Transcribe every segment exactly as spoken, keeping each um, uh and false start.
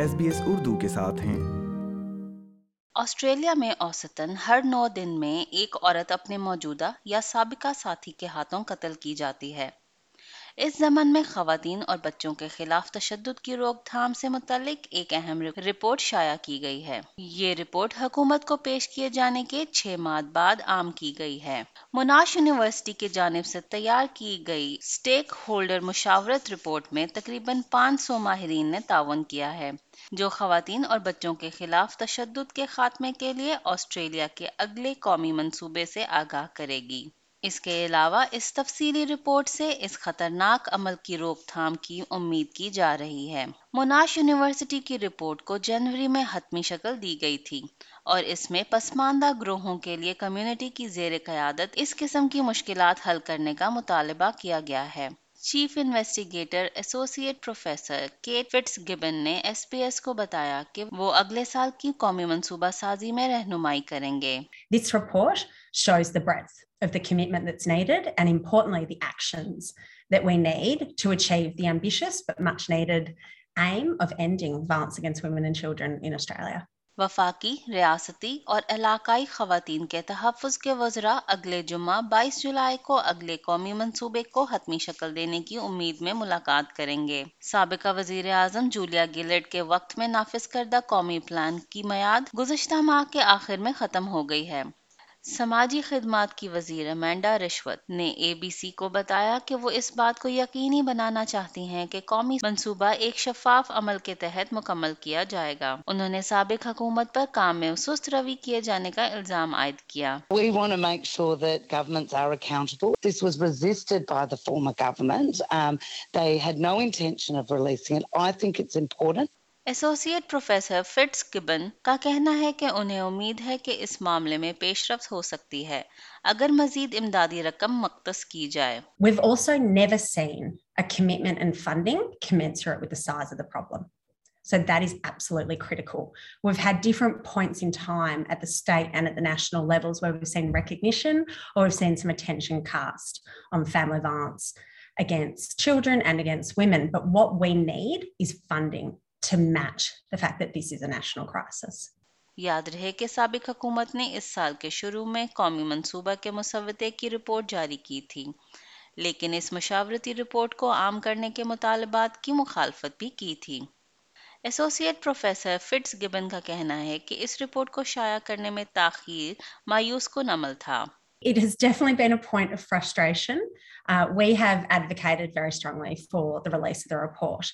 S B S Urdu کے ساتھ ہیں۔ آسٹریلیا میں اوسطاً ہر نو دن میں ایک عورت اپنے موجودہ یا سابقہ ساتھی کے ہاتھوں قتل کی جاتی ہے۔ اس ضمن میں خواتین اور بچوں کے خلاف تشدد کی روک تھام سے متعلق ایک اہم رپورٹ شائع کی گئی ہے۔ یہ رپورٹ حکومت کو پیش کیے جانے کے چھ ماہ بعد عام کی گئی ہے۔ موناش یونیورسٹی کی جانب سے تیار کی گئی سٹیک ہولڈر مشاورت رپورٹ میں تقریباً پانچ سو ماہرین نے تعاون کیا ہے، جو خواتین اور بچوں کے خلاف تشدد کے خاتمے کے لیے آسٹریلیا کے اگلے قومی منصوبے سے آگاہ کرے گی۔ اس کے علاوہ اس تفصیلی رپورٹ سے اس خطرناک عمل کی روک تھام کی امید کی جا رہی ہے۔ موناش یونیورسٹی کی رپورٹ کو جنوری میں حتمی شکل دی گئی تھی اور اس میں پسماندہ گروہوں کے لیے کمیونٹی کی زیر قیادت اس قسم کی مشکلات حل کرنے کا مطالبہ کیا گیا ہے۔ Chief investigator associate professor Kate Fitzgibbon نے ایس پی ایس کو بتایا کہ وہ اگلے سال کی قومی منصوبہ سازی میں رہنمائی کریں گے۔ This report shows the breadth of the commitment that's needed and importantly the actions that we need to achieve the ambitious but much needed aim of ending violence against women and children in Australia. وفاقی، ریاستی اور علاقائی خواتین کے تحفظ کے وزراء اگلے جمعہ بائیس جولائی کو اگلے قومی منصوبے کو حتمی شکل دینے کی امید میں ملاقات کریں گے۔ سابقہ وزیر اعظم جولیا گلرڈ کے وقت میں نافذ کردہ قومی پلان کی میعاد گزشتہ ماہ کے آخر میں ختم ہو گئی ہے۔ سماجی خدمات کی وزیر مینڈا رشوت نے اے بی سی کو بتایا کہ وہ اس بات کو یقینی بنانا چاہتی ہیں کہ قومی منصوبہ ایک شفاف عمل کے تحت مکمل کیا جائے گا۔ انہوں نے سابق حکومت پر کام میں سست روی کیے جانے کا الزام عائد کیا۔ We want to make sure that governments are accountable. This was resisted by the former government. Um, they had no intention of releasing it. I think it's important. Associate professor Fitzgibbon کا کہنا ہے کہ انہیں امید ہے کہ اس معاملے میں پیش رفت ہو سکتی ہے اگر مزید امدادی رقم مختص کی جائے۔ We've also never seen a commitment and funding commensurate with the size of the problem. So that is absolutely critical. We've had different points in time at the state and at the national levels where we've seen recognition or we've seen some attention cast on family violence against children and against women. But what we need is funding to match the fact that this is a national crisis. یاد رہے کہ سابق حکومت نے اس سال کے شروع میں قومی منصوبہ کے مسودے کی رپورٹ جاری کی تھی، لیکن اس مشاورتی رپورٹ کو عام کرنے کے مطالبات کی مخالفت بھی کی تھی۔ ایسوسیٹ پروفیسر فٹس گبن کا کہنا ہے کہ اس رپورٹ کو شائع کرنے میں تاخیر مایوس کن عمل تھا۔ It has definitely been a point of frustration. Uh, we have advocated very strongly for the release of the report.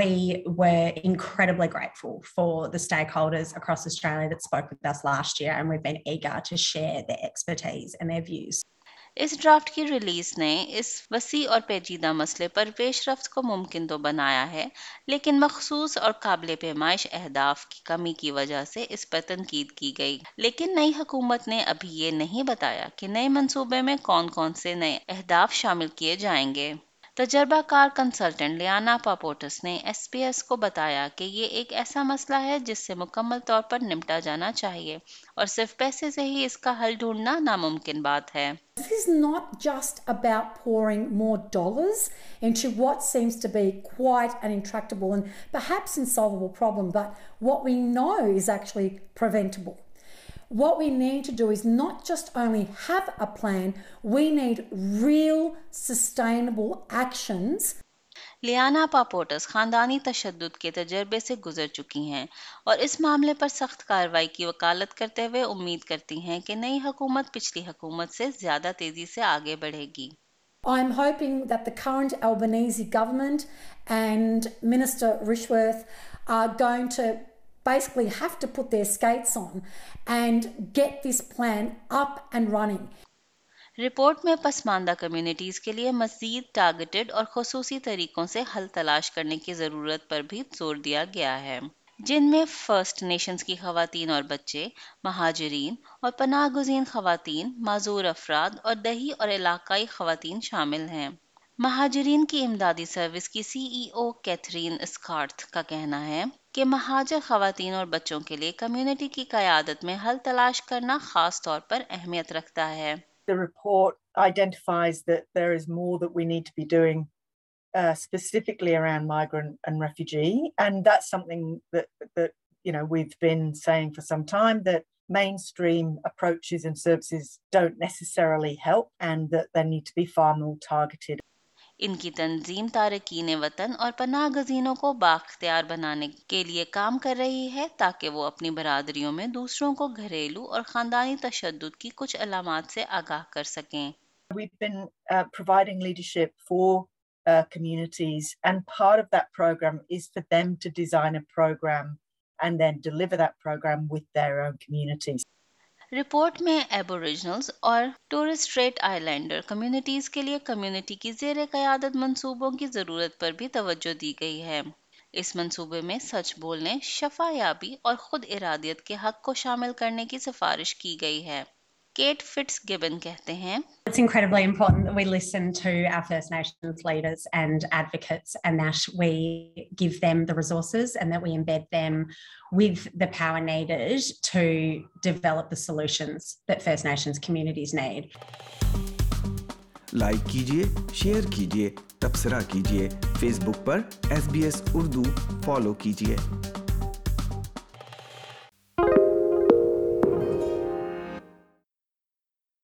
We were incredibly grateful for the stakeholders across Australia that spoke with us last year, and we've been eager to share their expertise and their views. اس draft کی release نے اس وسیع اور پیچیدہ مسئلے پر پیش رفت کو ممکن تو بنایا ہے، لیکن مخصوص اور قابل پیمائش اہداف کی کمی کی وجہ سے اس پر تنقید کی گئی۔ لیکن نئی حکومت نے ابھی یہ نہیں بتایا کہ نئے منصوبے میں کون کون سے نئے اہداف شامل کیے جائیں گے۔ تجربہ کار کنسلٹنٹ لیانا پاپوٹس نے ایس پی ایس کو بتایا کہ یہ ایک ایسا مسئلہ ہے جس سے مکمل طور پر نمٹا جانا چاہیے اور صرف پیسے سے ہی اس کا حل ڈھونڈنا ناممکن بات ہے۔ This is not just about pouring more dollars into what seems to be quite an intractable and perhaps insolvable problem, but what we know is actually preventable. What we need to do is not just only have a plan, we need real sustainable actions. Liana پاپوٹس خاندانی تشدد کے تجربے سے گزر چکی ہیں اور اس معاملے پر سخت کارروائی کی وکالت کرتے ہوئے امید کرتی ہیں کہ نئی حکومت پچھلی حکومت سے زیادہ تیزی سے آگے بڑھے گی۔ I'm hoping that the current Albanese government and Minister Rishworth are going to basically have to put their skates on and get this plan up and running. Report میں پسماندہ کمیونٹیز کے لیے مزید ٹارگٹڈ اور خصوصی طریقوں سے حل تلاش کرنے کی ضرورت پر بھی زور دیا گیا ہے، جن میں فرسٹ نیشنز کی خواتین اور بچے، مہاجرین اور پناہ گزین خواتین، معذور افراد اور دیہی اور علاقائی خواتین شامل ہیں۔ مہاجرین کی امدادی سروس کی سی ای او کیتھرین اسکارتھ کا کہنا ہے کہ مہاجر خواتین اور بچوں کے لیے کمیونٹی کی قیادت میں حل تلاش کرنا خاص طور پر اہمیت رکھتا ہے۔ The report identifies that there is more that we need to be doing uh, specifically around migrant and refugee. And that's something that, that, you know, we've been saying for some time, that mainstream approaches and services don't necessarily help and that they need to be far more targeted. ان کی تنظیم تارکین وطن اور پناہ گزینوں کو بااختیار بنانے کے لیے کام کر رہی ہے تاکہ وہ اپنی برادریوں میں دوسروں کو گھریلو اور خاندانی تشدد کی کچھ علامات سے آگاہ کر سکیں. We've been uh, providing leadership for uh, communities, and part of that program is for them to design a program and then deliver that program with their own communities. Report میں ایبوریجنلز اور Torres Strait Islander communities کے لیے community کی زیر قیادت منصوبوں کی ضرورت پر بھی توجہ دی گئی ہے. اس منصوبے میں سچ بولنے، شفا یابی اور خود ارادیت کے حق کو شامل کرنے کی سفارش کی گئی ہے. کیٹ فٹس گبن کہتے ہیں It's incredibly important that we listen to our First Nations leaders and advocates and that we give them the resources and that we embed them with the power needed to develop the solutions that First Nations communities need. Like کیجئے, share کیجئے, تبصرہ کیجئے, Facebook پر S B S Urdu follow کیجئے.